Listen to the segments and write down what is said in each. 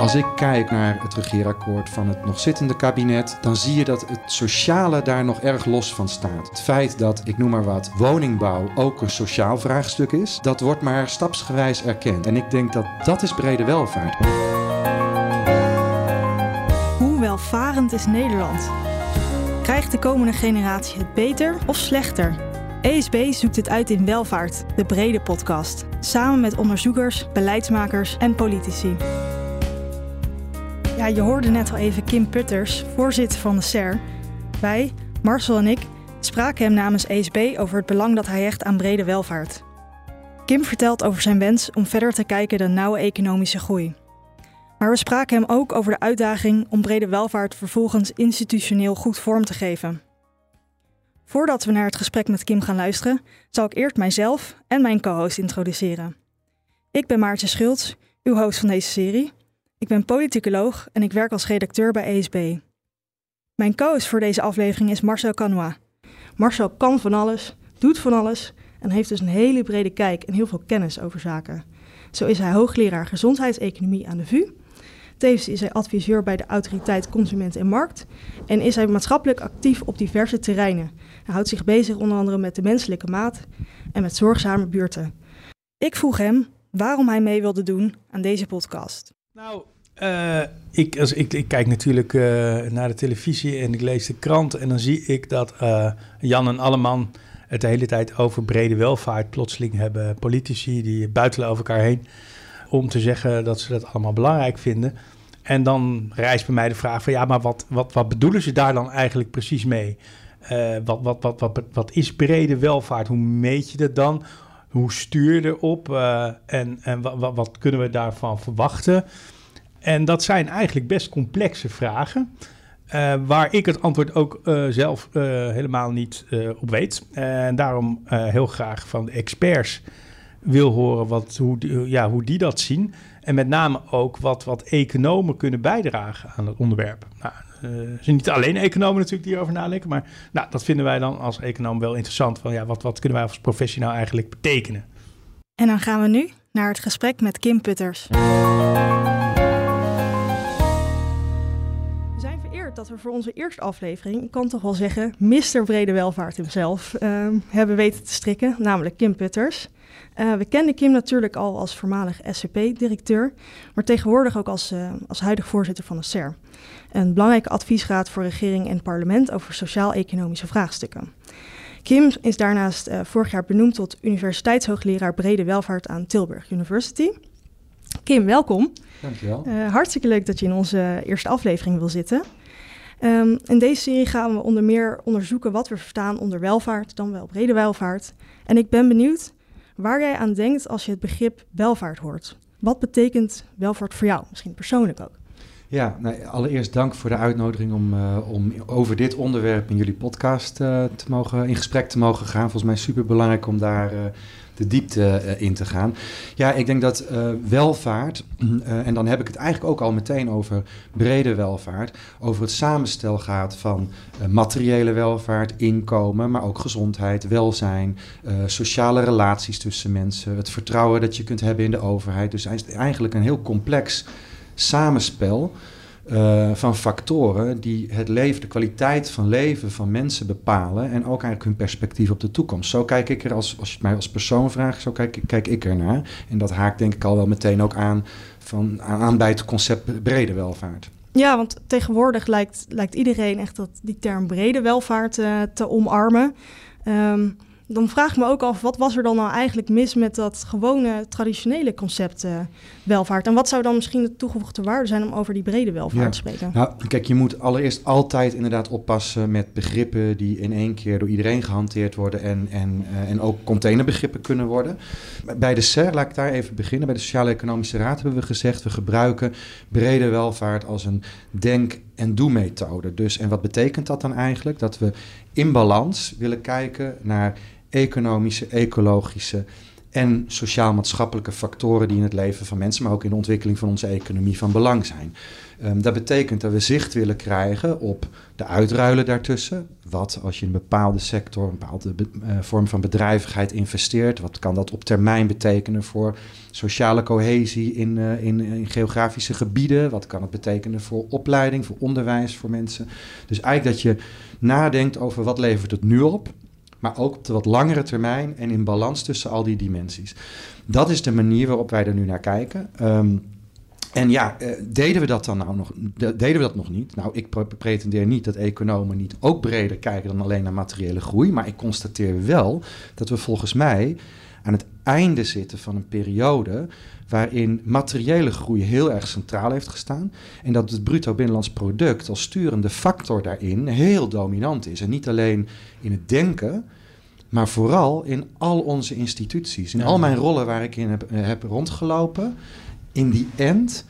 Als ik kijk naar het regeerakkoord van het nog zittende kabinet, dan zie je dat het sociale daar nog erg los van staat. Het feit dat, ik noem maar wat, woningbouw ook een sociaal vraagstuk is, dat wordt maar stapsgewijs erkend. En ik denk dat dat is brede welvaart. Hoe welvarend is Nederland? Krijgt de komende generatie het beter of slechter? ESB zoekt het uit in Welvaart, de brede podcast. Samen met onderzoekers, beleidsmakers en politici. Ja, je hoorde net al even Kim Putters, voorzitter van de SER. Wij, Marcel en ik, spraken hem namens ESB over het belang dat hij hecht aan brede welvaart. Kim vertelt over zijn wens om verder te kijken dan nauwe economische groei. Maar we spraken hem ook over de uitdaging om brede welvaart vervolgens institutioneel goed vorm te geven. Voordat we naar het gesprek met Kim gaan luisteren, zal ik eerst mijzelf en mijn co-host introduceren. Ik ben Maartje Schultz, uw host van deze serie. Ik ben politicoloog en ik werk als redacteur bij ESB. Mijn co-host voor deze aflevering is Marcel Canois. Marcel kan van alles, doet van alles en heeft dus een hele brede kijk en heel veel kennis over zaken. Zo is hij hoogleraar gezondheidseconomie aan de VU. Tevens is hij adviseur bij de Autoriteit Consument en Markt en is hij maatschappelijk actief op diverse terreinen. Hij houdt zich bezig onder andere met de menselijke maat en met zorgzame buurten. Ik vroeg hem waarom hij mee wilde doen aan deze podcast. Nou, ik kijk natuurlijk naar de televisie en ik lees de krant en dan zie ik dat Jan en Alleman het de hele tijd over brede welvaart. Plotseling hebben politici die buitelen over elkaar heen om te zeggen dat ze dat allemaal belangrijk vinden. En dan rijst bij mij de vraag van ja, maar wat bedoelen ze daar dan eigenlijk precies mee? Wat is brede welvaart? Hoe meet je dat dan? Hoe stuur je erop? En wat kunnen we daarvan verwachten? En dat zijn eigenlijk best complexe vragen, waar ik het antwoord ook zelf helemaal niet op weet. En daarom heel graag van de experts wil horen hoe die dat zien. En met name ook wat economen kunnen bijdragen aan het onderwerp. Nou, het zijn niet alleen economen natuurlijk die hierover nadenken, maar nou, dat vinden wij dan als econoom wel interessant. Van, ja, wat kunnen wij als professie nou eigenlijk betekenen? En dan gaan we nu naar het gesprek met Kim Putters. We zijn vereerd dat we voor onze eerste aflevering, ik kan toch wel zeggen, Mr. Brede Welvaart hemzelf hebben weten te strikken, namelijk Kim Putters. We kenden Kim natuurlijk al als voormalig SCP-directeur, maar tegenwoordig ook als huidig voorzitter van de SER. Een belangrijke adviesraad voor regering en parlement over sociaal-economische vraagstukken. Kim is daarnaast vorig jaar benoemd tot universiteitshoogleraar Brede Welvaart aan Tilburg University. Kim, welkom. Dankjewel. Hartstikke leuk dat je in onze eerste aflevering wil zitten. In deze serie gaan we onder meer onderzoeken wat we verstaan onder welvaart, dan wel brede welvaart. En ik ben benieuwd waar jij aan denkt als je het begrip welvaart hoort. Wat betekent welvaart voor jou, misschien persoonlijk ook? Ja, nou, allereerst dank voor de uitnodiging om over dit onderwerp in jullie podcast in gesprek te mogen gaan. Volgens mij superbelangrijk om daar de diepte in te gaan. Ja, ik denk dat welvaart, en dan heb ik het eigenlijk ook al meteen over brede welvaart, over het samenstel gaat van materiële welvaart, inkomen, maar ook gezondheid, welzijn, sociale relaties tussen mensen, het vertrouwen dat je kunt hebben in de overheid. Dus eigenlijk een heel complex samenspel van factoren die het leven, de kwaliteit van leven van mensen bepalen en ook eigenlijk hun perspectief op de toekomst. Zo kijk ik er, als je het mij als persoon vraagt, zo kijk ik ernaar. En dat haakt denk ik al wel meteen ook aan bij het concept brede welvaart. Ja, want tegenwoordig lijkt iedereen echt dat die term brede welvaart te omarmen. Dan vraag ik me ook af, wat was er dan nou eigenlijk mis met dat gewone traditionele concept welvaart? En wat zou dan misschien de toegevoegde waarde zijn om over die brede welvaart te spreken? Nou, kijk, je moet allereerst altijd inderdaad oppassen met begrippen die in één keer door iedereen gehanteerd worden en ook containerbegrippen kunnen worden. Bij de SER, laat ik daar even beginnen, bij de Sociaal-Economische Raad hebben we gezegd, we gebruiken brede welvaart als een denk- en doe-methode. Dus, en wat betekent dat dan eigenlijk? Dat we in balans willen kijken naar economische, ecologische en sociaal-maatschappelijke factoren die in het leven van mensen, maar ook in de ontwikkeling van onze economie van belang zijn. Dat betekent dat we zicht willen krijgen op de uitruilen daartussen. Wat als je in een bepaalde sector, een bepaalde vorm van bedrijvigheid investeert, wat kan dat op termijn betekenen voor sociale cohesie in geografische gebieden? Wat kan het betekenen voor opleiding, voor onderwijs, voor mensen? Dus eigenlijk dat je nadenkt over wat levert het nu op, maar ook op de wat langere termijn en in balans tussen al die dimensies. Dat is de manier waarop wij er nu naar kijken. En ja, deden we dat dan nou nog? Deden we dat nog niet? Nou, ik pretendeer niet dat economen niet ook breder kijken dan alleen naar materiële groei. Maar ik constateer wel dat we volgens mij aan het einde zitten van een periode waarin materiële groei heel erg centraal heeft gestaan en dat het bruto binnenlands product als sturende factor daarin heel dominant is. En niet alleen in het denken, maar vooral in al onze instituties. In al mijn rollen waar ik in heb rondgelopen, in die end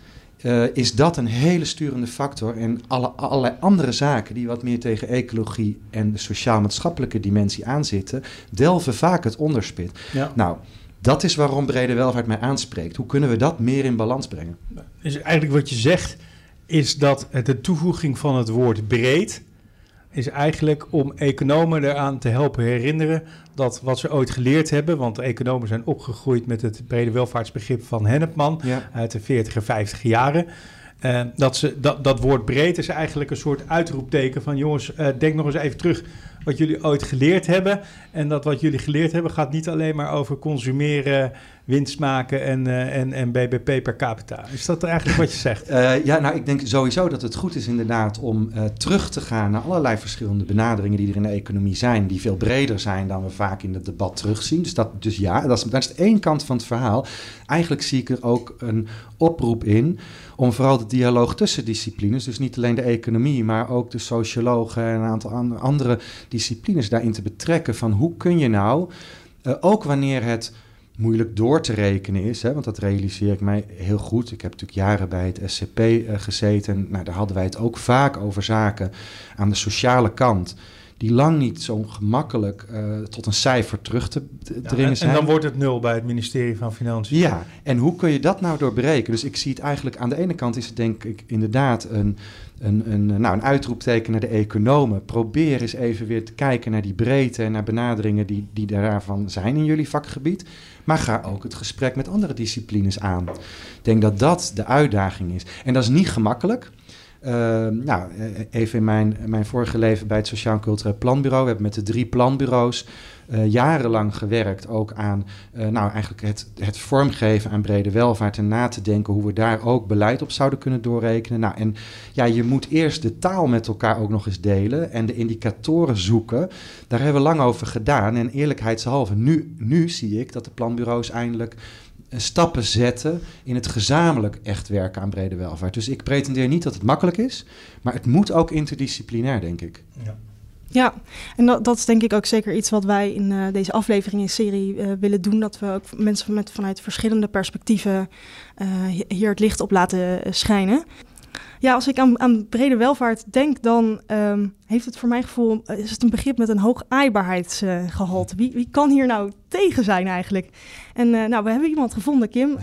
is dat een hele sturende factor. En allerlei andere zaken die wat meer tegen ecologie en de sociaal-maatschappelijke dimensie aanzitten, delven vaak het onderspit. Ja. Nou, dat is waarom Brede Welvaart mij aanspreekt. Hoe kunnen we dat meer in balans brengen? Dus eigenlijk wat je zegt is dat de toevoeging van het woord breed is eigenlijk om economen eraan te helpen herinneren dat wat ze ooit geleerd hebben, want economen zijn opgegroeid met het brede welvaartsbegrip van Hennipman uit de 40er, 50er jaren. Dat woord breed is eigenlijk een soort uitroepteken van jongens, denk nog eens even terug wat jullie ooit geleerd hebben. En dat wat jullie geleerd hebben gaat niet alleen maar over consumeren, winst maken en BBP per capita. Is dat eigenlijk wat je zegt? Ja, nou ik denk sowieso dat het goed is inderdaad om terug te gaan naar allerlei verschillende benaderingen die er in de economie zijn, die veel breder zijn dan we vaak in het debat terugzien. Dus dat is de één kant van het verhaal. Eigenlijk zie ik er ook een oproep in om vooral de dialoog tussen disciplines, dus niet alleen de economie, maar ook de sociologen en een aantal andere disciplines daarin te betrekken van hoe kun je nou, ook wanneer het moeilijk door te rekenen is, hè, want dat realiseer ik mij heel goed. Ik heb natuurlijk jaren bij het SCP gezeten en nou, daar hadden wij het ook vaak over zaken aan de sociale kant die lang niet zo gemakkelijk tot een cijfer terug te dringen zijn. En dan wordt het 0 bij het ministerie van Financiën. Ja, en hoe kun je dat nou doorbreken? Dus ik zie het eigenlijk aan de ene kant is het denk ik inderdaad een uitroepteken naar de economen. Probeer eens even weer te kijken naar die breedte en naar benaderingen die daarvan zijn in jullie vakgebied. Maar ga ook het gesprek met andere disciplines aan. Ik denk dat dat de uitdaging is. En dat is niet gemakkelijk. Even in mijn vorige leven bij het Sociaal en Cultureel Planbureau. We hebben met de 3 planbureaus jarenlang gewerkt ook aan eigenlijk het vormgeven aan brede welvaart en na te denken hoe we daar ook beleid op zouden kunnen doorrekenen. Nou, en ja, je moet eerst de taal met elkaar ook nog eens delen en de indicatoren zoeken. Daar hebben we lang over gedaan en eerlijkheidshalve, nu zie ik dat de planbureaus eindelijk stappen zetten in het gezamenlijk echt werken aan brede welvaart. Dus ik pretendeer niet dat het makkelijk is, maar het moet ook interdisciplinair, denk ik. Ja, en dat is denk ik ook zeker iets wat wij in deze aflevering in serie willen doen. Dat we ook mensen vanuit verschillende perspectieven hier het licht op laten schijnen. Ja, als ik aan brede welvaart denk, dan heeft het voor mijn gevoel is het een begrip met een hoog aaibaarheidsgehalte. Wie kan hier nou tegen zijn eigenlijk? En we hebben iemand gevonden, Kim.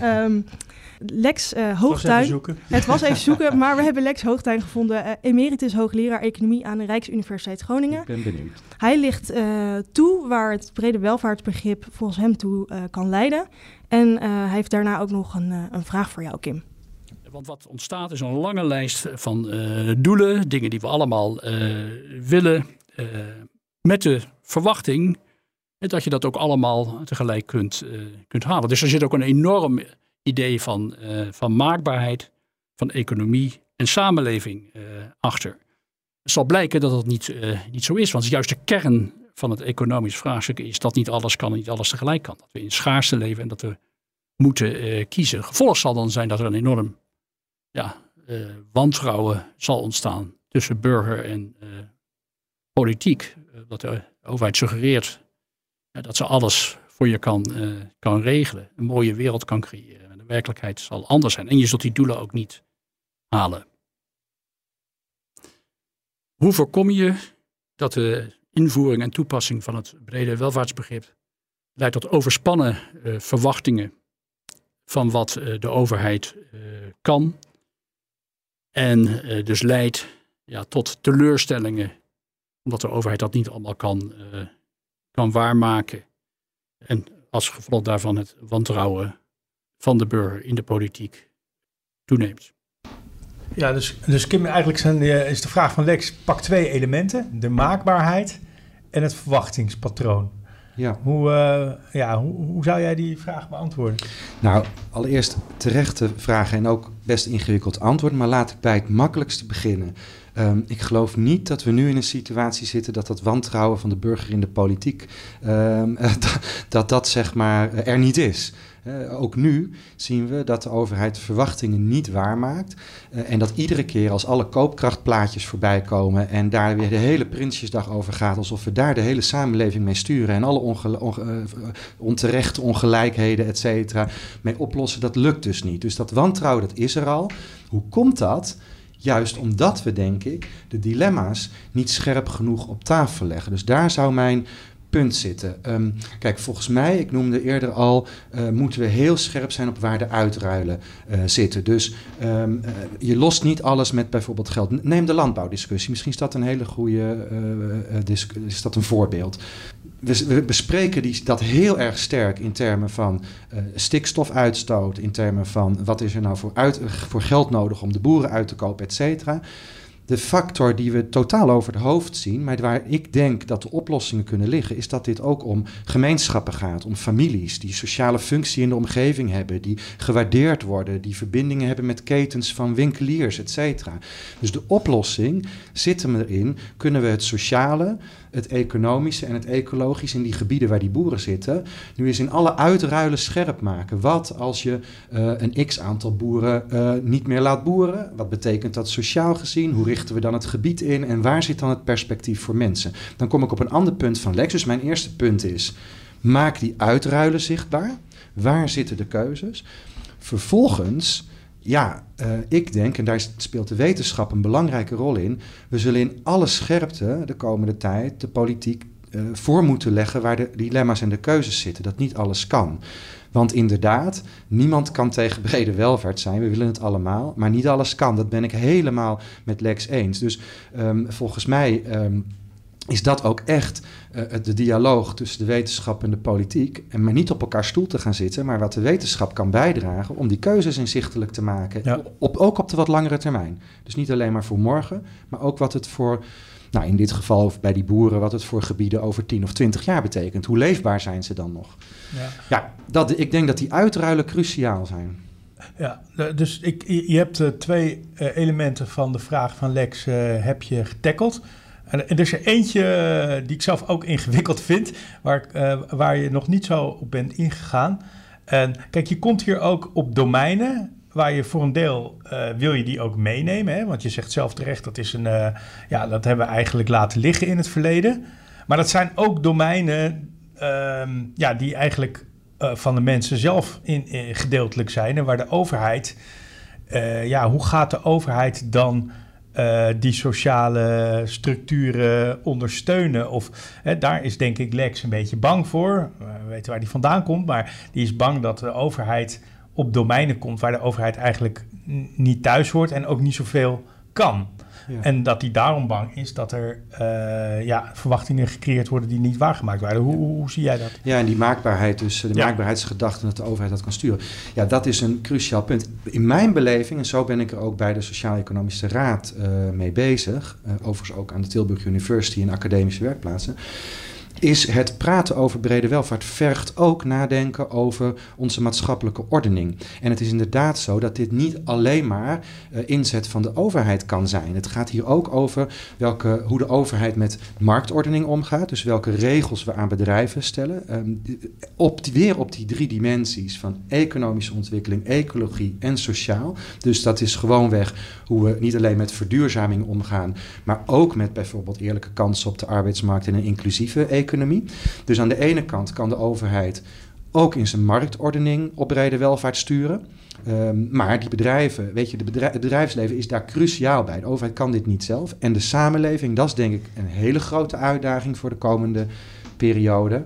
Lex Hoogtuin. Het was even zoeken, maar we hebben Lex Hoogtuin gevonden. Emeritus hoogleraar economie aan de Rijksuniversiteit Groningen. Ik ben benieuwd. Hij ligt toe waar het brede welvaartsbegrip volgens hem toe kan leiden. En hij heeft daarna ook nog een vraag voor jou, Kim. Want wat ontstaat is een lange lijst van doelen, dingen die we allemaal willen, met de verwachting dat je dat ook allemaal tegelijk kunt halen. Dus er zit ook een enorm idee van maakbaarheid, van economie en samenleving achter. Het zal blijken dat dat niet zo is, want juist de kern van het economisch vraagstuk is dat niet alles kan en niet alles tegelijk kan. Dat we in schaarste leven en dat we moeten kiezen. Gevolg zal dan zijn dat er een enorm wantrouwen zal ontstaan tussen burger en politiek. Dat de overheid suggereert dat ze alles voor je kan regelen. Een mooie wereld kan creëren. De werkelijkheid zal anders zijn. En je zult die doelen ook niet halen. Hoe voorkom je dat de invoering en toepassing van het brede welvaartsbegrip leidt tot overspannen verwachtingen van wat de overheid kan. En dus leidt tot teleurstellingen, omdat de overheid dat niet allemaal kan waarmaken. En als gevolg daarvan het wantrouwen van de burger in de politiek toeneemt. Ja, dus Kim, eigenlijk is de vraag van Lex, pak twee elementen. De maakbaarheid en het verwachtingspatroon. Ja. Hoe zou jij die vraag beantwoorden? Nou, allereerst terechte vragen en ook best ingewikkeld antwoord, maar laat ik bij het makkelijkste beginnen. Ik geloof niet dat we nu in een situatie zitten dat wantrouwen van de burger in de politiek, dat zeg maar er niet is. Ook nu zien we dat de overheid verwachtingen niet waarmaakt. En dat iedere keer als alle koopkrachtplaatjes voorbij komen en daar weer de hele Prinsjesdag over gaat, alsof we daar de hele samenleving mee sturen en alle onterechte ongelijkheden, et cetera, mee oplossen, dat lukt dus niet. Dus dat wantrouwen, dat is er al. Hoe komt dat? Juist omdat we, denk ik, de dilemma's niet scherp genoeg op tafel leggen. Dus daar zou mijn punt zitten. Kijk, volgens mij, ik noemde eerder al, moeten we heel scherp zijn op waar de uitruilen zitten. Dus je lost niet alles met bijvoorbeeld geld. Neem de landbouwdiscussie. Misschien is dat een hele goede is dat een voorbeeld. We bespreken dat heel erg sterk in termen van stikstofuitstoot, in termen van wat is er nou voor geld nodig om de boeren uit te kopen, et cetera. De factor die we totaal over het hoofd zien, maar waar ik denk dat de oplossingen kunnen liggen, is dat dit ook om gemeenschappen gaat, om families die sociale functie in de omgeving hebben, die gewaardeerd worden, die verbindingen hebben met ketens van winkeliers, et cetera. Dus de oplossing zit hem erin, kunnen we het sociale, het economische en het ecologische in die gebieden waar die boeren zitten, nu eens in alle uitruilen scherp maken. Wat als je een x-aantal boeren niet meer laat boeren? Wat betekent dat sociaal gezien? Hoe richten we dan het gebied in en waar zit dan het perspectief voor mensen? Dan kom ik op een ander punt van Lex. Dus mijn eerste punt is, maak die uitruilen zichtbaar. Waar zitten de keuzes? Vervolgens, ik denk, en daar speelt de wetenschap een belangrijke rol in, we zullen in alle scherpte de komende tijd de politiek voor moeten leggen waar de dilemma's en de keuzes zitten. Dat niet alles kan. Want inderdaad, niemand kan tegen brede welvaart zijn. We willen het allemaal, maar niet alles kan. Dat ben ik helemaal met Lex eens. Dus volgens mij is dat ook echt de dialoog tussen de wetenschap en de politiek. En maar niet op elkaar stoel te gaan zitten, maar wat de wetenschap kan bijdragen om die keuzes inzichtelijk te maken. Ja. Ook op de wat langere termijn. Dus niet alleen maar voor morgen, maar ook wat het voor, in dit geval bij die boeren, wat het voor gebieden over 10 of 20 jaar betekent. Hoe leefbaar zijn ze dan nog? Ja, ik denk dat die uitruilen cruciaal zijn. Ja, dus je hebt twee elementen van de vraag van Lex heb je getackeld. En er is er eentje die ik zelf ook ingewikkeld vind, waar je nog niet zo op bent ingegaan. En kijk, je komt hier ook op domeinen waar je voor een deel wil je die ook meenemen. Hè? Want je zegt zelf terecht, dat is dat hebben we eigenlijk laten liggen in het verleden. Maar dat zijn ook domeinen die eigenlijk van de mensen zelf gedeeltelijk zijn. En waar de overheid, hoe gaat de overheid dan die sociale structuren ondersteunen? Of daar is denk ik Lex een beetje bang voor. We weten waar die vandaan komt, maar die is bang dat de overheid op domeinen komt waar de overheid eigenlijk niet thuis hoort en ook niet zoveel kan. Ja. En dat die daarom bang is dat er verwachtingen gecreëerd worden die niet waargemaakt worden. Hoe zie jij dat? Ja, en die maakbaarheid dus, de maakbaarheidsgedachte dat de overheid dat kan sturen. Ja, dat is een cruciaal punt. In mijn beleving, en zo ben ik er ook bij de Sociaal-Economische Raad mee bezig, overigens ook aan de Tilburg University en academische werkplaatsen, is het praten over brede welvaart vergt ook nadenken over onze maatschappelijke ordening. En het is inderdaad zo dat dit niet alleen maar inzet van de overheid kan zijn. Het gaat hier ook over hoe de overheid met marktordening omgaat. Dus welke regels we aan bedrijven stellen. Op die drie dimensies van economische ontwikkeling, ecologie en sociaal. Dus dat is gewoonweg hoe we niet alleen met verduurzaming omgaan, maar ook met bijvoorbeeld eerlijke kansen op de arbeidsmarkt en een inclusieve economie. Dus aan de ene kant kan de overheid ook in zijn marktordening op brede welvaart sturen. Maar die bedrijven, het bedrijfsleven is daar cruciaal bij. De overheid kan dit niet zelf. En de samenleving, dat is denk ik een hele grote uitdaging voor de komende periode.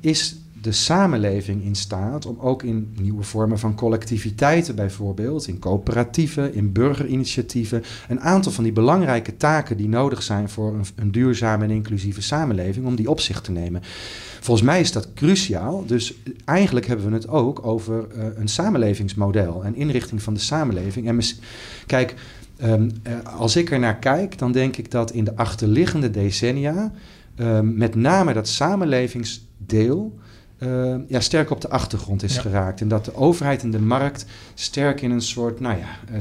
is de samenleving in staat om ook in nieuwe vormen van collectiviteiten bijvoorbeeld, in coöperatieven, in burgerinitiatieven, een aantal van die belangrijke taken die nodig zijn voor een duurzame en inclusieve samenleving, om die op zich te nemen. Volgens mij is dat cruciaal, dus eigenlijk hebben we het ook over een samenlevingsmodel en inrichting van de samenleving. En kijk, als ik er naar kijk, dan denk ik dat in de achterliggende decennia met name dat samenlevingsdeel sterk op de achtergrond is geraakt. En dat de overheid en de markt sterk in een soort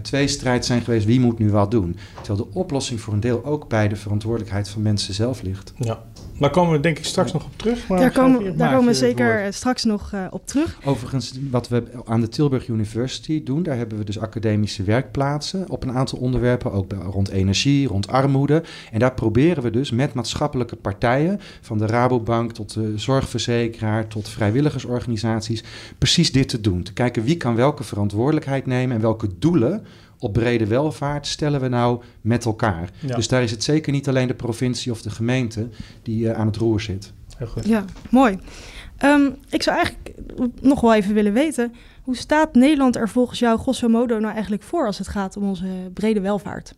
tweestrijd zijn geweest. Wie moet nu wat doen? Terwijl de oplossing voor een deel ook bij de verantwoordelijkheid van mensen zelf ligt. Ja. Daar komen we denk ik straks nog op terug. Maar daar komen we zeker straks nog op terug. Overigens, wat we aan de Tilburg University doen, daar hebben we dus academische werkplaatsen op een aantal onderwerpen, ook rond energie, rond armoede. En daar proberen we dus met maatschappelijke partijen, van de Rabobank tot de zorgverzekeraar, tot vrijwilligersorganisaties, precies dit te doen. Te kijken wie kan welke verantwoordelijkheid nemen en welke doelen op brede welvaart stellen we nou met elkaar. Ja. Dus daar is het zeker niet alleen de provincie of de gemeente die aan het roer zit. Heel goed. Ja, mooi. Ik zou eigenlijk nog wel even willen weten, hoe staat Nederland er volgens jou grosso modo nou eigenlijk voor als het gaat om onze brede welvaart?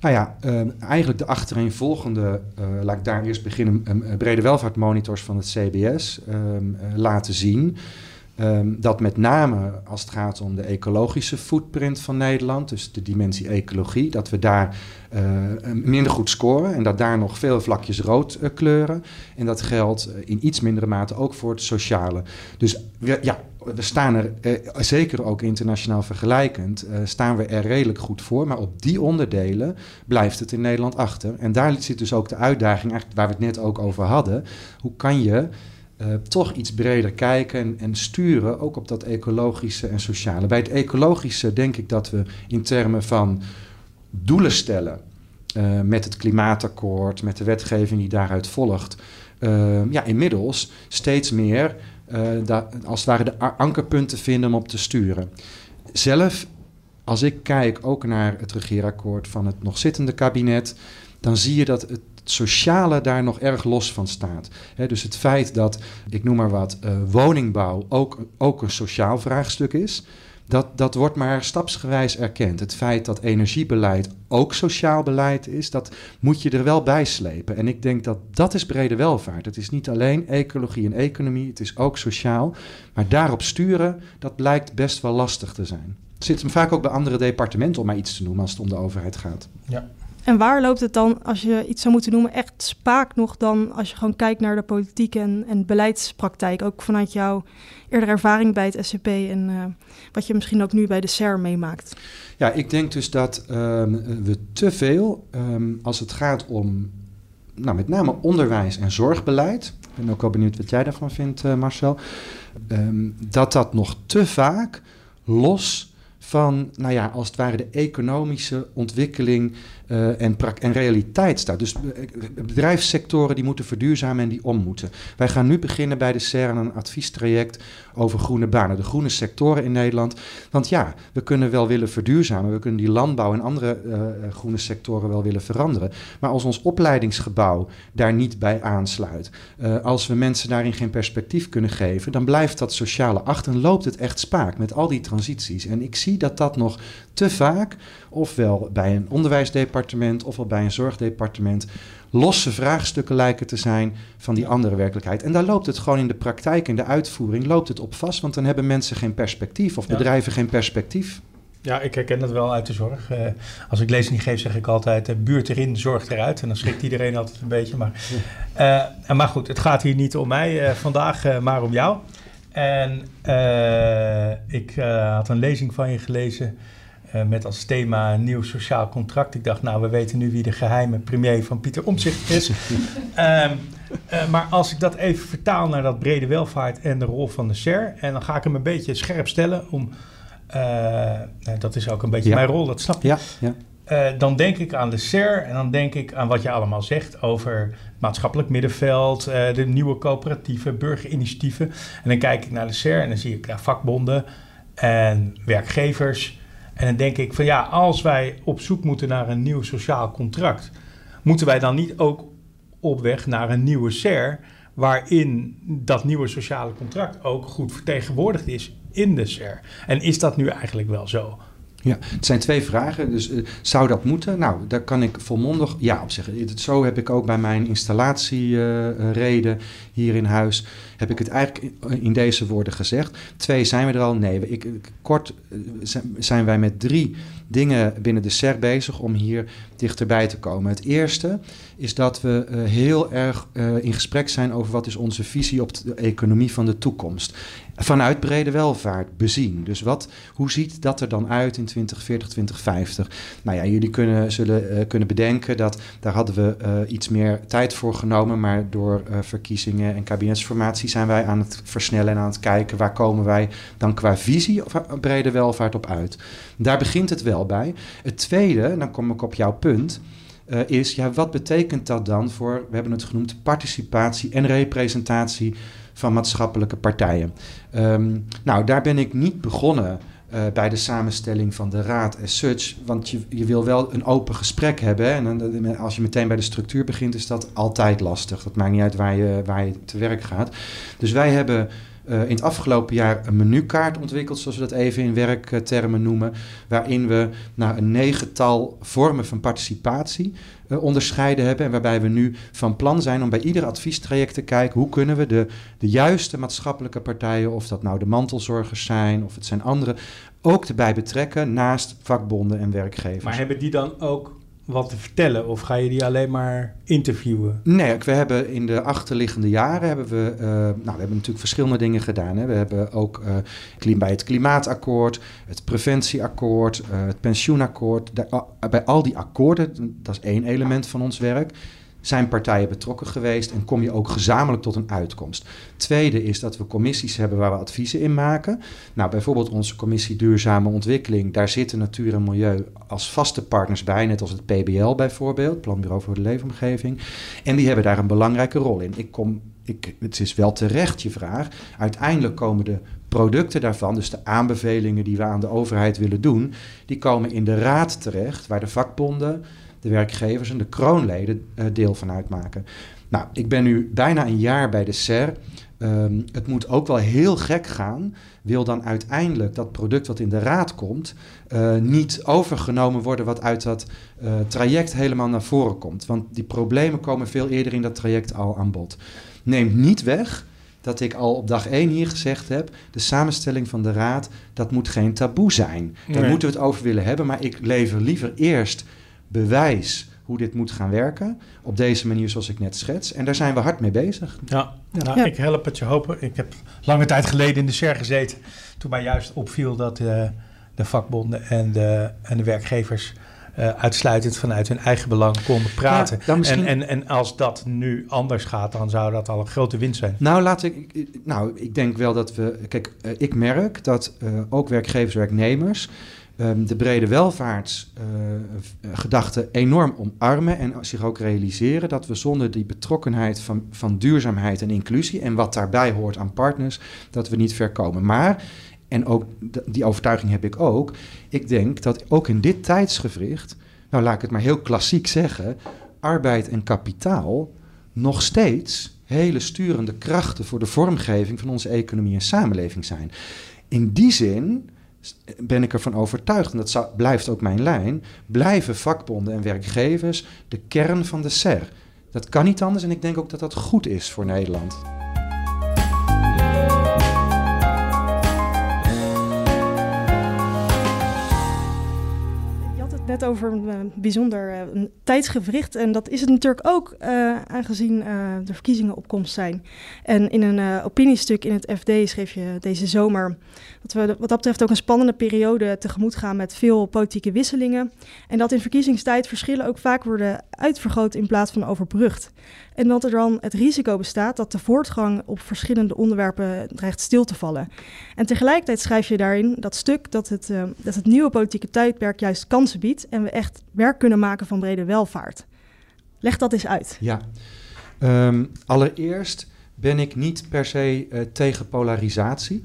Nou ja, eigenlijk de achtereenvolgende, laat ik daar eerst beginnen, brede welvaartmonitors van het CBS laten zien. Dat met name als het gaat om de ecologische footprint van Nederland, dus de dimensie ecologie, dat we daar minder goed scoren en dat daar nog veel vlakjes rood kleuren. En dat geldt in iets mindere mate ook voor het sociale. Dus ja, we staan er, zeker ook internationaal vergelijkend, staan we er redelijk goed voor. Maar op die onderdelen blijft het in Nederland achter. En daar zit dus ook de uitdaging, eigenlijk waar we het net ook over hadden. Hoe kan je toch iets breder kijken en sturen, ook op dat ecologische en sociale. Bij het ecologische denk ik dat we in termen van doelen stellen, met het klimaatakkoord, met de wetgeving die daaruit volgt, inmiddels steeds meer als het ware de ankerpunten vinden om op te sturen. Zelf, als ik kijk ook naar het regeerakkoord van het nog zittende kabinet, dan zie je dat het sociale daar nog erg los van staat. Dus het feit dat, ik noem maar wat, woningbouw ook een sociaal vraagstuk is, dat wordt maar stapsgewijs erkend. Het feit dat energiebeleid ook sociaal beleid is, dat moet je er wel bij slepen. En ik denk dat is brede welvaart. Het is niet alleen ecologie en economie, het is ook sociaal. Maar daarop sturen, dat blijkt best wel lastig te zijn. Het zit hem vaak ook bij andere departementen, om maar iets te noemen, als het om de overheid gaat. Ja. En waar loopt het dan, als je iets zou moeten noemen, echt spaak nog dan als je gewoon kijkt naar de politiek en beleidspraktijk? Ook vanuit jouw eerdere ervaring bij het SCP en wat je misschien ook nu bij de SER meemaakt. Ja, ik denk dus dat we te veel, als het gaat om met name onderwijs en zorgbeleid, ik ben ook wel benieuwd wat jij daarvan vindt, Marcel, dat nog te vaak los van, als het ware de economische ontwikkeling en realiteit staat. Dus bedrijfssectoren die moeten verduurzamen en die om moeten. Wij gaan nu beginnen bij de SER aan een adviestraject over groene banen, de groene sectoren in Nederland. Want ja, we kunnen wel willen verduurzamen, we kunnen die landbouw en andere groene sectoren wel willen veranderen. Maar als ons opleidingsgebouw daar niet bij aansluit, als we mensen daarin geen perspectief kunnen geven, dan blijft dat sociale achter en loopt het echt spaak met al die transities. En ik zie dat nog te vaak, ofwel bij een onderwijsdepartement, ofwel bij een zorgdepartement, losse vraagstukken lijken te zijn van die andere werkelijkheid. En daar loopt het gewoon in de praktijk, in de uitvoering, loopt het op vast, want dan hebben mensen geen perspectief of bedrijven geen perspectief. Ja, ik herken dat wel uit de zorg. Als ik lezing geef, zeg ik altijd, buurt erin, zorg eruit. En dan schrikt iedereen altijd een beetje. Maar goed, het gaat hier niet om mij vandaag, maar om jou. En ik had een lezing van je gelezen met als thema een nieuw sociaal contract. Ik dacht, we weten nu wie de geheime premier van Pieter Omtzigt is. Maar als ik dat even vertaal naar dat brede welvaart en de rol van de SER, en dan ga ik hem een beetje scherp stellen, om dat is ook een beetje mijn rol, dat snap je. Ja, ja. Dan denk ik aan de SER en dan denk ik aan wat je allemaal zegt over maatschappelijk middenveld, de nieuwe coöperatieven, burgerinitiatieven. En dan kijk ik naar de SER en dan zie ik vakbonden en werkgevers. En dan denk ik van als wij op zoek moeten naar een nieuw sociaal contract, moeten wij dan niet ook op weg naar een nieuwe SER waarin dat nieuwe sociale contract ook goed vertegenwoordigd is in de SER. En is dat nu eigenlijk wel zo? Ja, het zijn twee vragen. Dus zou dat moeten? Nou, daar kan ik volmondig ja op zeggen. Zo heb ik ook bij mijn installatiereden hier in huis, heb ik het eigenlijk in deze woorden gezegd. Twee, zijn we er al? Nee. Kort zijn wij met drie dingen binnen de SER bezig om hier dichterbij te komen. Het eerste is dat we heel erg in gesprek zijn over wat is onze visie op de economie van de toekomst. Vanuit brede welvaart bezien. Dus hoe ziet dat er dan uit in 2040, 2050? Nou ja, jullie zullen kunnen bedenken dat daar hadden we iets meer tijd voor genomen, maar door verkiezingen en kabinetsformatie zijn wij aan het versnellen en aan het kijken waar komen wij dan qua visie of brede welvaart op uit. Daar begint het wel bij. Het tweede, dan kom ik op jouw punt, is ja, wat betekent dat dan voor, we hebben het genoemd, participatie en representatie van maatschappelijke partijen. Nou, daar ben ik niet begonnen bij de samenstelling van de raad as such, want je wil wel een open gesprek hebben. Hè? En als je meteen bij de structuur begint, is dat altijd lastig. Dat maakt niet uit waar je te werk gaat. Dus wij hebben in het afgelopen jaar een menukaart ontwikkeld, zoals we dat even in werktermen noemen, waarin we een negental vormen van participatie onderscheiden hebben en waarbij we nu van plan zijn om bij ieder adviestraject te kijken hoe kunnen we de juiste maatschappelijke partijen, of dat nou de mantelzorgers zijn of het zijn anderen, ook erbij betrekken naast vakbonden en werkgevers. Maar hebben die dan ook wat te vertellen of ga je die alleen maar interviewen? Nee, we hebben in de achterliggende jaren we hebben natuurlijk verschillende dingen gedaan. Hè. We hebben ook bij het klimaatakkoord, het preventieakkoord, het pensioenakkoord. Bij al die akkoorden, dat is één element van ons werk, zijn partijen betrokken geweest en kom je ook gezamenlijk tot een uitkomst. Tweede is dat we commissies hebben waar we adviezen in maken. Nou, bijvoorbeeld onze commissie Duurzame Ontwikkeling, daar zitten natuur en milieu als vaste partners bij, net als het PBL bijvoorbeeld, Planbureau voor de Leefomgeving. En die hebben daar een belangrijke rol in. Het is wel terecht je vraag. Uiteindelijk komen de producten daarvan, dus de aanbevelingen die we aan de overheid willen doen, die komen in de raad terecht, waar de vakbonden, de werkgevers en de kroonleden deel van uitmaken. Nou, ik ben nu bijna een jaar bij de SER. Het moet ook wel heel gek gaan. Wil dan uiteindelijk dat product wat in de raad komt niet overgenomen worden wat uit dat traject helemaal naar voren komt. Want die problemen komen veel eerder in dat traject al aan bod. Neemt niet weg dat ik al op dag 1 hier gezegd heb, de samenstelling van de raad, dat moet geen taboe zijn. Daar moeten we het over willen hebben, maar ik lever liever eerst bewijs hoe dit moet gaan werken op deze manier zoals ik net schets. En daar zijn we hard mee bezig. Ja, ik help het je hopen. Ik heb lange tijd geleden in de SER gezeten, toen mij juist opviel dat de vakbonden en de werkgevers uitsluitend vanuit hun eigen belang konden praten. Ja, misschien en als dat nu anders gaat, dan zou dat al een grote winst zijn. Ik denk wel dat we, ik merk dat ook werkgevers, werknemers de brede welvaartsgedachte enorm omarmen en zich ook realiseren dat we zonder die betrokkenheid van duurzaamheid en inclusie en wat daarbij hoort aan partners, dat we niet ver komen. Maar, en ook die overtuiging heb ik ook, ik denk dat ook in dit tijdsgewricht, nou laat ik het maar heel klassiek zeggen, arbeid en kapitaal nog steeds hele sturende krachten voor de vormgeving van onze economie en samenleving zijn. In die zin ben ik ervan overtuigd, en dat blijft ook mijn lijn, blijven vakbonden en werkgevers de kern van de SER. Dat kan niet anders en ik denk ook dat dat goed is voor Nederland. Je had het net over een bijzonder tijdsgewricht en dat is het natuurlijk ook aangezien de verkiezingen op komst zijn. En in een opiniestuk in het FD schreef je deze zomer dat we wat dat betreft ook een spannende periode tegemoet gaan met veel politieke wisselingen. En dat in verkiezingstijd verschillen ook vaak worden uitvergroot in plaats van overbrugd. En dat er dan het risico bestaat dat de voortgang op verschillende onderwerpen dreigt stil te vallen. En tegelijkertijd schrijf je daarin dat stuk dat het nieuwe politieke tijdperk juist kansen biedt en we echt werk kunnen maken van brede welvaart. Leg dat eens uit. Ja, allereerst ben ik niet per se tegen polarisatie.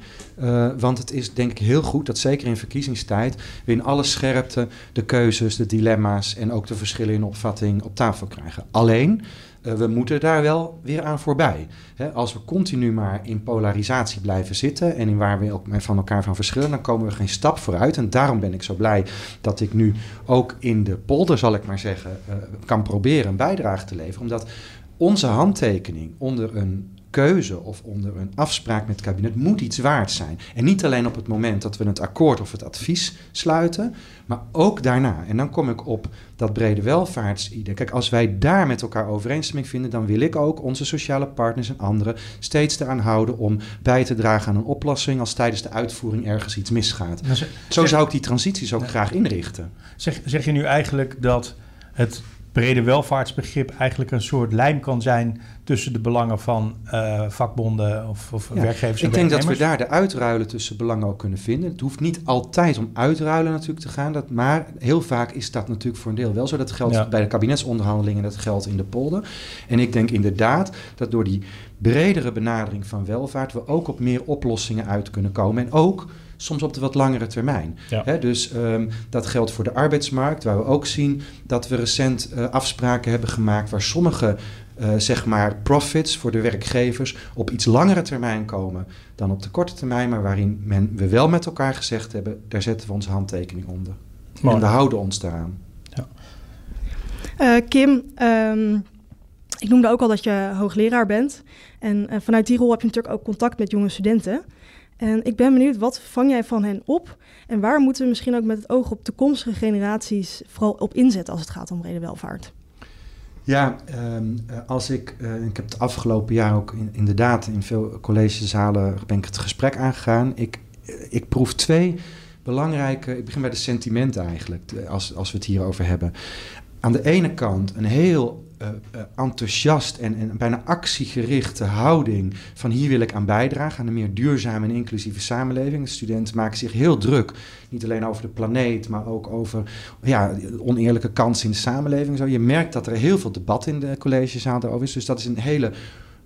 Want het is denk ik heel goed dat zeker in verkiezingstijd we in alle scherpte de keuzes, de dilemma's en ook de verschillen in opvatting op tafel krijgen. Alleen, We moeten daar wel weer aan voorbij. Als we continu maar in polarisatie blijven zitten en in waar we ook van elkaar van verschillen, dan komen we geen stap vooruit. En daarom ben ik zo blij dat ik nu ook in de polder, zal ik maar zeggen, kan proberen een bijdrage te leveren. Omdat onze handtekening onder een keuze of onder een afspraak met het kabinet moet iets waard zijn. En niet alleen op het moment dat we het akkoord of het advies sluiten, maar ook daarna. En dan kom ik op dat brede welvaartsidee. Kijk, als wij daar met elkaar overeenstemming vinden, dan wil ik ook onze sociale partners en anderen steeds eraan houden om bij te dragen aan een oplossing als tijdens de uitvoering ergens iets misgaat. Nou, zou ik die transities ook graag inrichten. Zeg je nu eigenlijk dat het brede welvaartsbegrip eigenlijk een soort lijm kan zijn tussen de belangen van vakbonden of werkgevers en werknemers? Ik denk dat we daar de uitruilen tussen belangen ook kunnen vinden. Het hoeft niet altijd om uitruilen natuurlijk te gaan, maar heel vaak is dat natuurlijk voor een deel wel zo. Dat geldt bij de kabinetsonderhandelingen, dat geldt in de polder. En ik denk inderdaad dat door die bredere benadering van welvaart we ook op meer oplossingen uit kunnen komen en ook soms op de wat langere termijn. Ja. Dus dat geldt voor de arbeidsmarkt, waar we ook zien dat we recent afspraken hebben gemaakt waar sommige profits voor de werkgevers op iets langere termijn komen dan op de korte termijn, maar waarin we wel met elkaar gezegd hebben, daar zetten we onze handtekening onder. Mooi. En we houden ons daaraan. Ja. Kim, ik noemde ook al dat je hoogleraar bent. En vanuit die rol heb je natuurlijk ook contact met jonge studenten. En ik ben benieuwd, wat vang jij van hen op? En waar moeten we misschien ook met het oog op toekomstige generaties vooral op inzetten als het gaat om brede welvaart? Ja, ik heb het afgelopen jaar ook inderdaad in veel collegezalen ben ik het gesprek aangegaan. Ik proef twee belangrijke, ik begin bij de sentimenten eigenlijk, als we het hierover hebben. Aan de ene kant een heel enthousiast en bijna actiegerichte houding van hier wil ik aan bijdragen, aan een meer duurzame en inclusieve samenleving. De studenten maken zich heel druk, niet alleen over de planeet, maar ook over oneerlijke kansen in de samenleving. Zo, je merkt dat er heel veel debat in de collegezaal daarover is, dus dat is een hele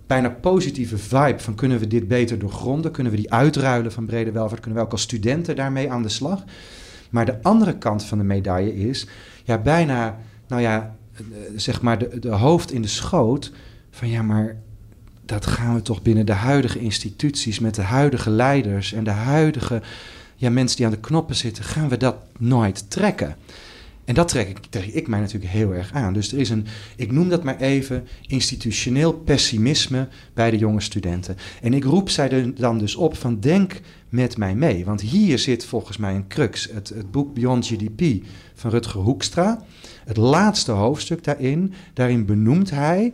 bijna positieve vibe van kunnen we dit beter doorgronden, kunnen we die uitruilen van brede welvaart, kunnen we ook als studenten daarmee aan de slag. Maar de andere kant van de medaille is bijna, de hoofd in de schoot van maar dat gaan we toch binnen de huidige instituties met de huidige leiders en de huidige mensen die aan de knoppen zitten, gaan we dat nooit trekken. En dat trek ik mij natuurlijk heel erg aan. Dus er is ik noem dat maar even, institutioneel pessimisme bij de jonge studenten. En ik roep zij er dan dus op van denk met mij mee. Want hier zit volgens mij een crux. Het boek Beyond GDP van Rutger Hoekstra. Het laatste hoofdstuk daarin benoemt hij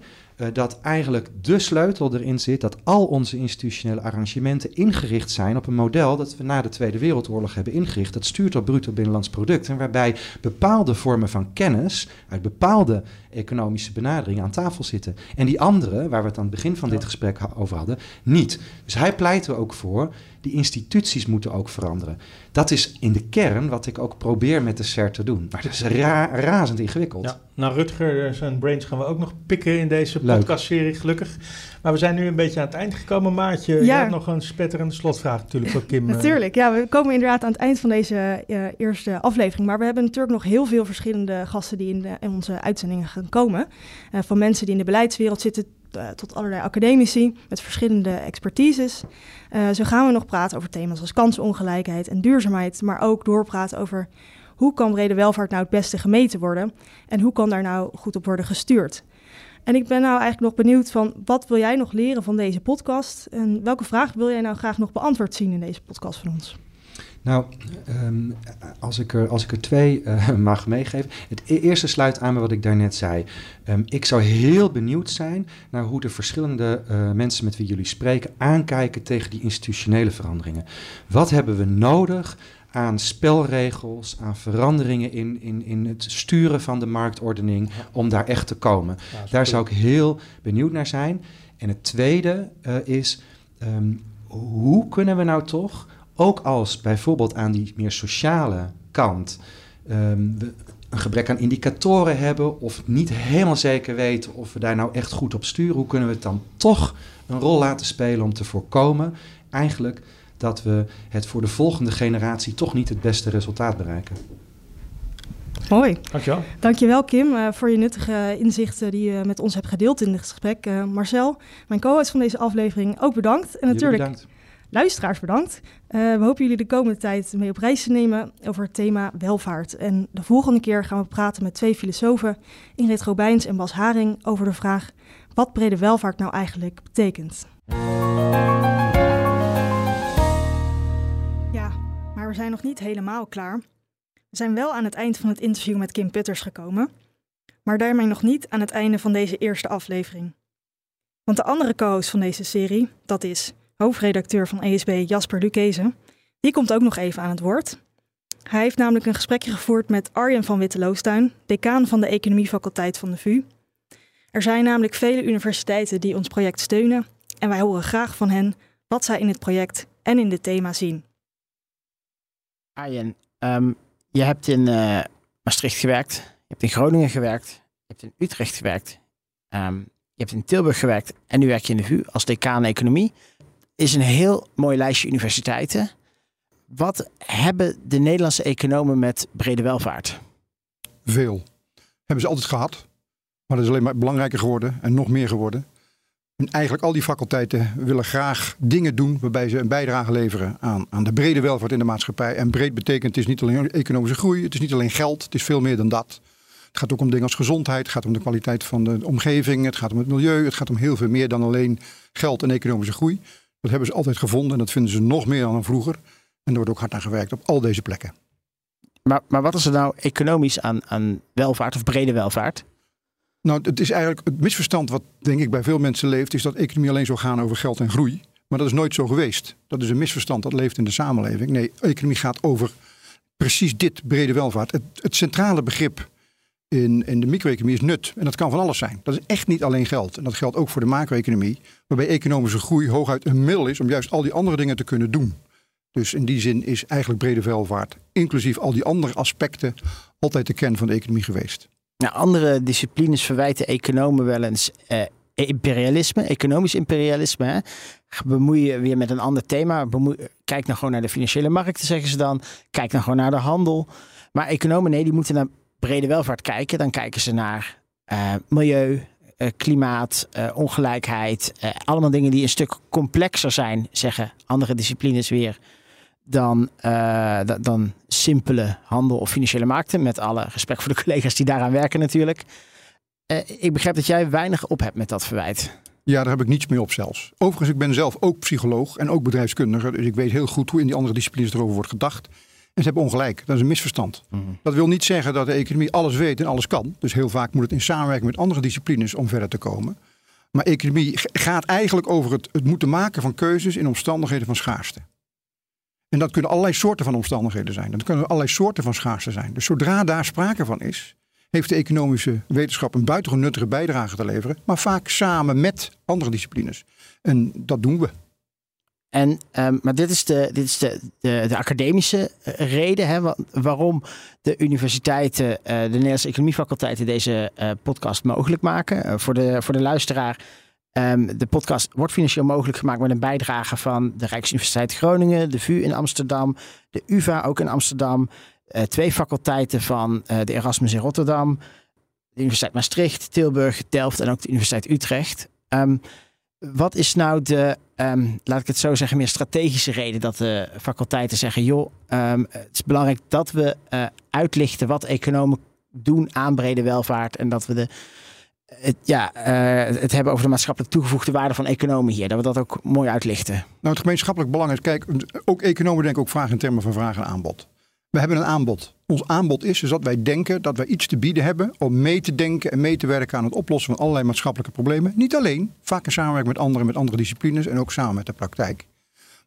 dat eigenlijk de sleutel erin zit dat al onze institutionele arrangementen ingericht zijn op een model dat we na de Tweede Wereldoorlog hebben ingericht. Dat stuurt op bruto binnenlands product en waarbij bepaalde vormen van kennis uit bepaalde economische benaderingen aan tafel zitten. En die andere, waar we het aan het begin van dit gesprek over hadden, niet. Dus hij pleit er ook voor, die instituties moeten ook veranderen. Dat is in de kern wat ik ook probeer met de SER te doen. Maar dat is razend ingewikkeld. Ja. Nou, Rutger, zijn brains gaan we ook nog pikken in deze podcastserie, gelukkig. Maar we zijn nu een beetje aan het eind gekomen, Maartje. Ja. Je hebt nog een spetterende slotvraag natuurlijk voor Kim. Natuurlijk, ja, we komen inderdaad aan het eind van deze eerste aflevering. Maar we hebben natuurlijk nog heel veel verschillende gasten die in onze uitzendingen gaan komen. Van mensen die in de beleidswereld zitten tot allerlei academici met verschillende expertises. Zo gaan we nog praten over thema's als kansenongelijkheid en duurzaamheid, maar ook doorpraten over hoe kan brede welvaart nou het beste gemeten worden en hoe kan daar nou goed op worden gestuurd. En ik ben nou eigenlijk nog benieuwd van wat wil jij nog leren van deze podcast en welke vraag wil jij nou graag nog beantwoord zien in deze podcast van ons? Nou, als ik er twee mag meegeven. Het eerste sluit aan bij wat ik daarnet zei. Ik zou heel benieuwd zijn naar hoe de verschillende mensen met wie jullie spreken aankijken tegen die institutionele veranderingen. Wat hebben we nodig aan spelregels, aan veranderingen in het sturen van de marktordening om daar echt te komen? Ja, daar zou ik heel benieuwd naar zijn. En het tweede is, hoe kunnen we nou toch, ook als bijvoorbeeld aan die meer sociale kant we een gebrek aan indicatoren hebben of niet helemaal zeker weten of we daar nou echt goed op sturen, hoe kunnen we het dan toch een rol laten spelen om te voorkomen eigenlijk dat we het voor de volgende generatie toch niet het beste resultaat bereiken? Mooi. Dankjewel. Dankjewel Kim voor je nuttige inzichten die je met ons hebt gedeeld in dit gesprek. Marcel, mijn co-host van deze aflevering, ook bedankt. En natuurlijk bedankt. Luisteraars bedankt. We hopen jullie de komende tijd mee op reis te nemen over het thema welvaart. En de volgende keer gaan we praten met twee filosofen, Ingrid Robijns en Bas Haring, over de vraag wat brede welvaart nou eigenlijk betekent. Ja, maar we zijn nog niet helemaal klaar. We zijn wel aan het eind van het interview met Kim Putters gekomen, maar daarmee nog niet aan het einde van deze eerste aflevering. Want de andere co-host van deze serie, dat is hoofdredacteur van ESB Jasper Lukkezen, die komt ook nog even aan het woord. Hij heeft namelijk een gesprekje gevoerd met Arjen van Witteloostuijn, decaan van de economiefaculteit van de VU. Er zijn namelijk vele universiteiten die ons project steunen en wij horen graag van hen wat zij in het project en in dit thema zien. Arjen, je hebt in Maastricht gewerkt, je hebt in Groningen gewerkt, je hebt in Utrecht gewerkt, je hebt in Tilburg gewerkt en nu werk je in de VU als decaan economie. Is een heel mooi lijstje universiteiten. Wat hebben de Nederlandse economen met brede welvaart? Veel. Hebben ze altijd gehad, maar dat is alleen maar belangrijker geworden en nog meer geworden. En eigenlijk al die faculteiten willen graag dingen doen waarbij ze een bijdrage leveren aan de brede welvaart in de maatschappij. En breed betekent, het is niet alleen economische groei, het is niet alleen geld, het is veel meer dan dat. Het gaat ook om dingen als gezondheid, het gaat om de kwaliteit van de omgeving, het gaat om het milieu, het gaat om heel veel meer dan alleen geld en economische groei. Dat hebben ze altijd gevonden en dat vinden ze nog meer dan vroeger. En er wordt ook hard aan gewerkt op al deze plekken. Maar wat is er nou economisch aan welvaart of brede welvaart? Nou, het is eigenlijk het misverstand wat denk ik bij veel mensen leeft, is dat economie alleen zou gaan over geld en groei. Maar dat is nooit zo geweest. Dat is een misverstand dat leeft in de samenleving. Nee, economie gaat over precies dit, brede welvaart. Het centrale begrip in de micro-economie is nut. En dat kan van alles zijn. Dat is echt niet alleen geld. En dat geldt ook voor de macro-economie, waarbij economische groei hooguit een middel is om juist al die andere dingen te kunnen doen. Dus in die zin is eigenlijk brede welvaart, inclusief al die andere aspecten, altijd de kern van de economie geweest. Nou, andere disciplines verwijten economen wel eens imperialisme, economisch imperialisme. Hè? Bemoei je weer met een ander thema. Kijk nou gewoon naar de financiële markten, zeggen ze dan. Kijk nou gewoon naar de handel. Maar economen, nee, die moeten naar brede welvaart kijken. Dan kijken ze naar milieu, klimaat, ongelijkheid. Allemaal dingen die een stuk complexer zijn, zeggen andere disciplines weer, dan simpele handel of financiële markten. Met alle respect voor de collega's die daaraan werken natuurlijk. Ik begrijp dat jij weinig op hebt met dat verwijt. Ja, daar heb ik niets mee op zelfs. Overigens, ik ben zelf ook psycholoog en ook bedrijfskundige. Dus ik weet heel goed hoe in die andere disciplines erover wordt gedacht. En ze hebben ongelijk. Dat is een misverstand. Dat wil niet zeggen dat de economie alles weet en alles kan. Dus heel vaak moet het in samenwerking met andere disciplines om verder te komen. Maar economie gaat eigenlijk over het moeten maken van keuzes in omstandigheden van schaarste. En dat kunnen allerlei soorten van omstandigheden zijn. Dat kunnen allerlei soorten van schaarste zijn. Dus zodra daar sprake van is, heeft de economische wetenschap een buitengewoon nuttige bijdrage te leveren. Maar vaak samen met andere disciplines. En dat doen we. Maar dit is de academische reden, hè, waarom de universiteiten, de Nederlandse economiefaculteiten deze podcast mogelijk maken. Voor de luisteraar, de podcast wordt financieel mogelijk gemaakt met een bijdrage van de Rijksuniversiteit Groningen, de VU in Amsterdam, de UvA ook in Amsterdam, twee faculteiten van de Erasmus in Rotterdam, de Universiteit Maastricht, Tilburg, Delft en ook de Universiteit Utrecht. Wat is nou de, laat ik het zo zeggen, meer strategische reden dat de faculteiten zeggen, joh, het is belangrijk dat we uitlichten wat economen doen aan brede welvaart en dat we het hebben over de maatschappelijk toegevoegde waarde van economen hier. Dat we dat ook mooi uitlichten. Nou, het gemeenschappelijk belang is, kijk, ook economen denken ook vaak in termen van vraag en aanbod. We hebben een aanbod. Ons aanbod is dus dat wij denken dat wij iets te bieden hebben om mee te denken en mee te werken aan het oplossen van allerlei maatschappelijke problemen. Niet alleen, vaak in samenwerking met andere disciplines en ook samen met de praktijk.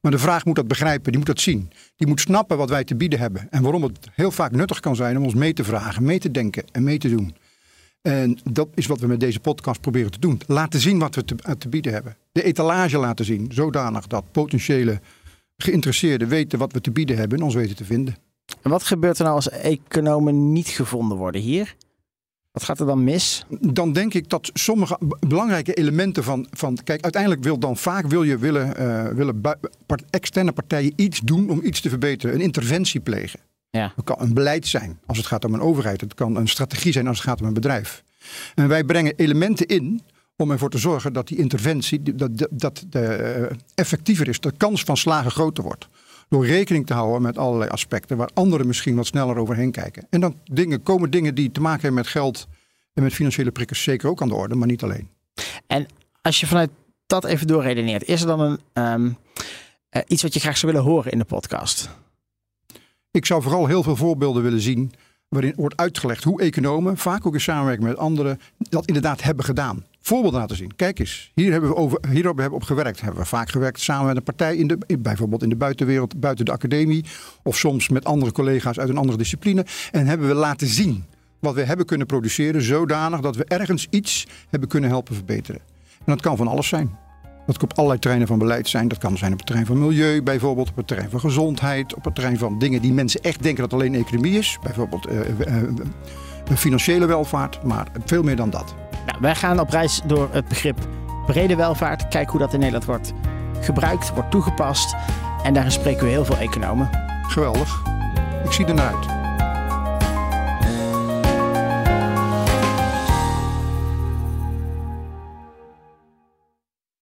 Maar de vraag moet dat begrijpen, die moet dat zien. Die moet snappen wat wij te bieden hebben en waarom het heel vaak nuttig kan zijn om ons mee te vragen, mee te denken en mee te doen. En dat is wat we met deze podcast proberen te doen. Laten zien wat we te bieden hebben. De etalage laten zien, zodanig dat potentiële geïnteresseerden weten wat we te bieden hebben en ons weten te vinden. En wat gebeurt er nou als economen niet gevonden worden hier? Wat gaat er dan mis? Dan denk ik dat sommige belangrijke elementen van kijk, uiteindelijk wil je vaak externe partijen iets doen om iets te verbeteren. Een interventie plegen. Ja. Het kan een beleid zijn als het gaat om een overheid. Het kan een strategie zijn als het gaat om een bedrijf. En wij brengen elementen in om ervoor te zorgen dat die interventie effectiever is. De kans van slagen groter wordt. Door rekening te houden met allerlei aspecten waar anderen misschien wat sneller overheen kijken. En dan komen dingen die te maken hebben met geld en met financiële prikkels zeker ook aan de orde, maar niet alleen. En als je vanuit dat even doorredeneert, is er dan iets wat je graag zou willen horen in de podcast? Ik zou vooral heel veel voorbeelden willen zien waarin wordt uitgelegd hoe economen, vaak ook in samenwerking met anderen, dat inderdaad hebben gedaan. Voorbeelden laten zien. Kijk eens, hierop hebben we op gewerkt. Hebben we vaak gewerkt samen met een partij, bijvoorbeeld in de buitenwereld, buiten de academie, of soms met andere collega's uit een andere discipline. En hebben we laten zien wat we hebben kunnen produceren, zodanig dat we ergens iets hebben kunnen helpen verbeteren. En dat kan van alles zijn. Dat kan op allerlei terreinen van beleid zijn. Dat kan zijn op het terrein van milieu, bijvoorbeeld op het terrein van gezondheid, op het terrein van dingen die mensen echt denken dat alleen economie is. Bijvoorbeeld financiële welvaart, maar veel meer dan dat. Nou, wij gaan op reis door het begrip brede welvaart. Kijken hoe dat in Nederland wordt gebruikt, wordt toegepast. En daarin spreken we heel veel economen. Geweldig. Ik zie ernaar uit.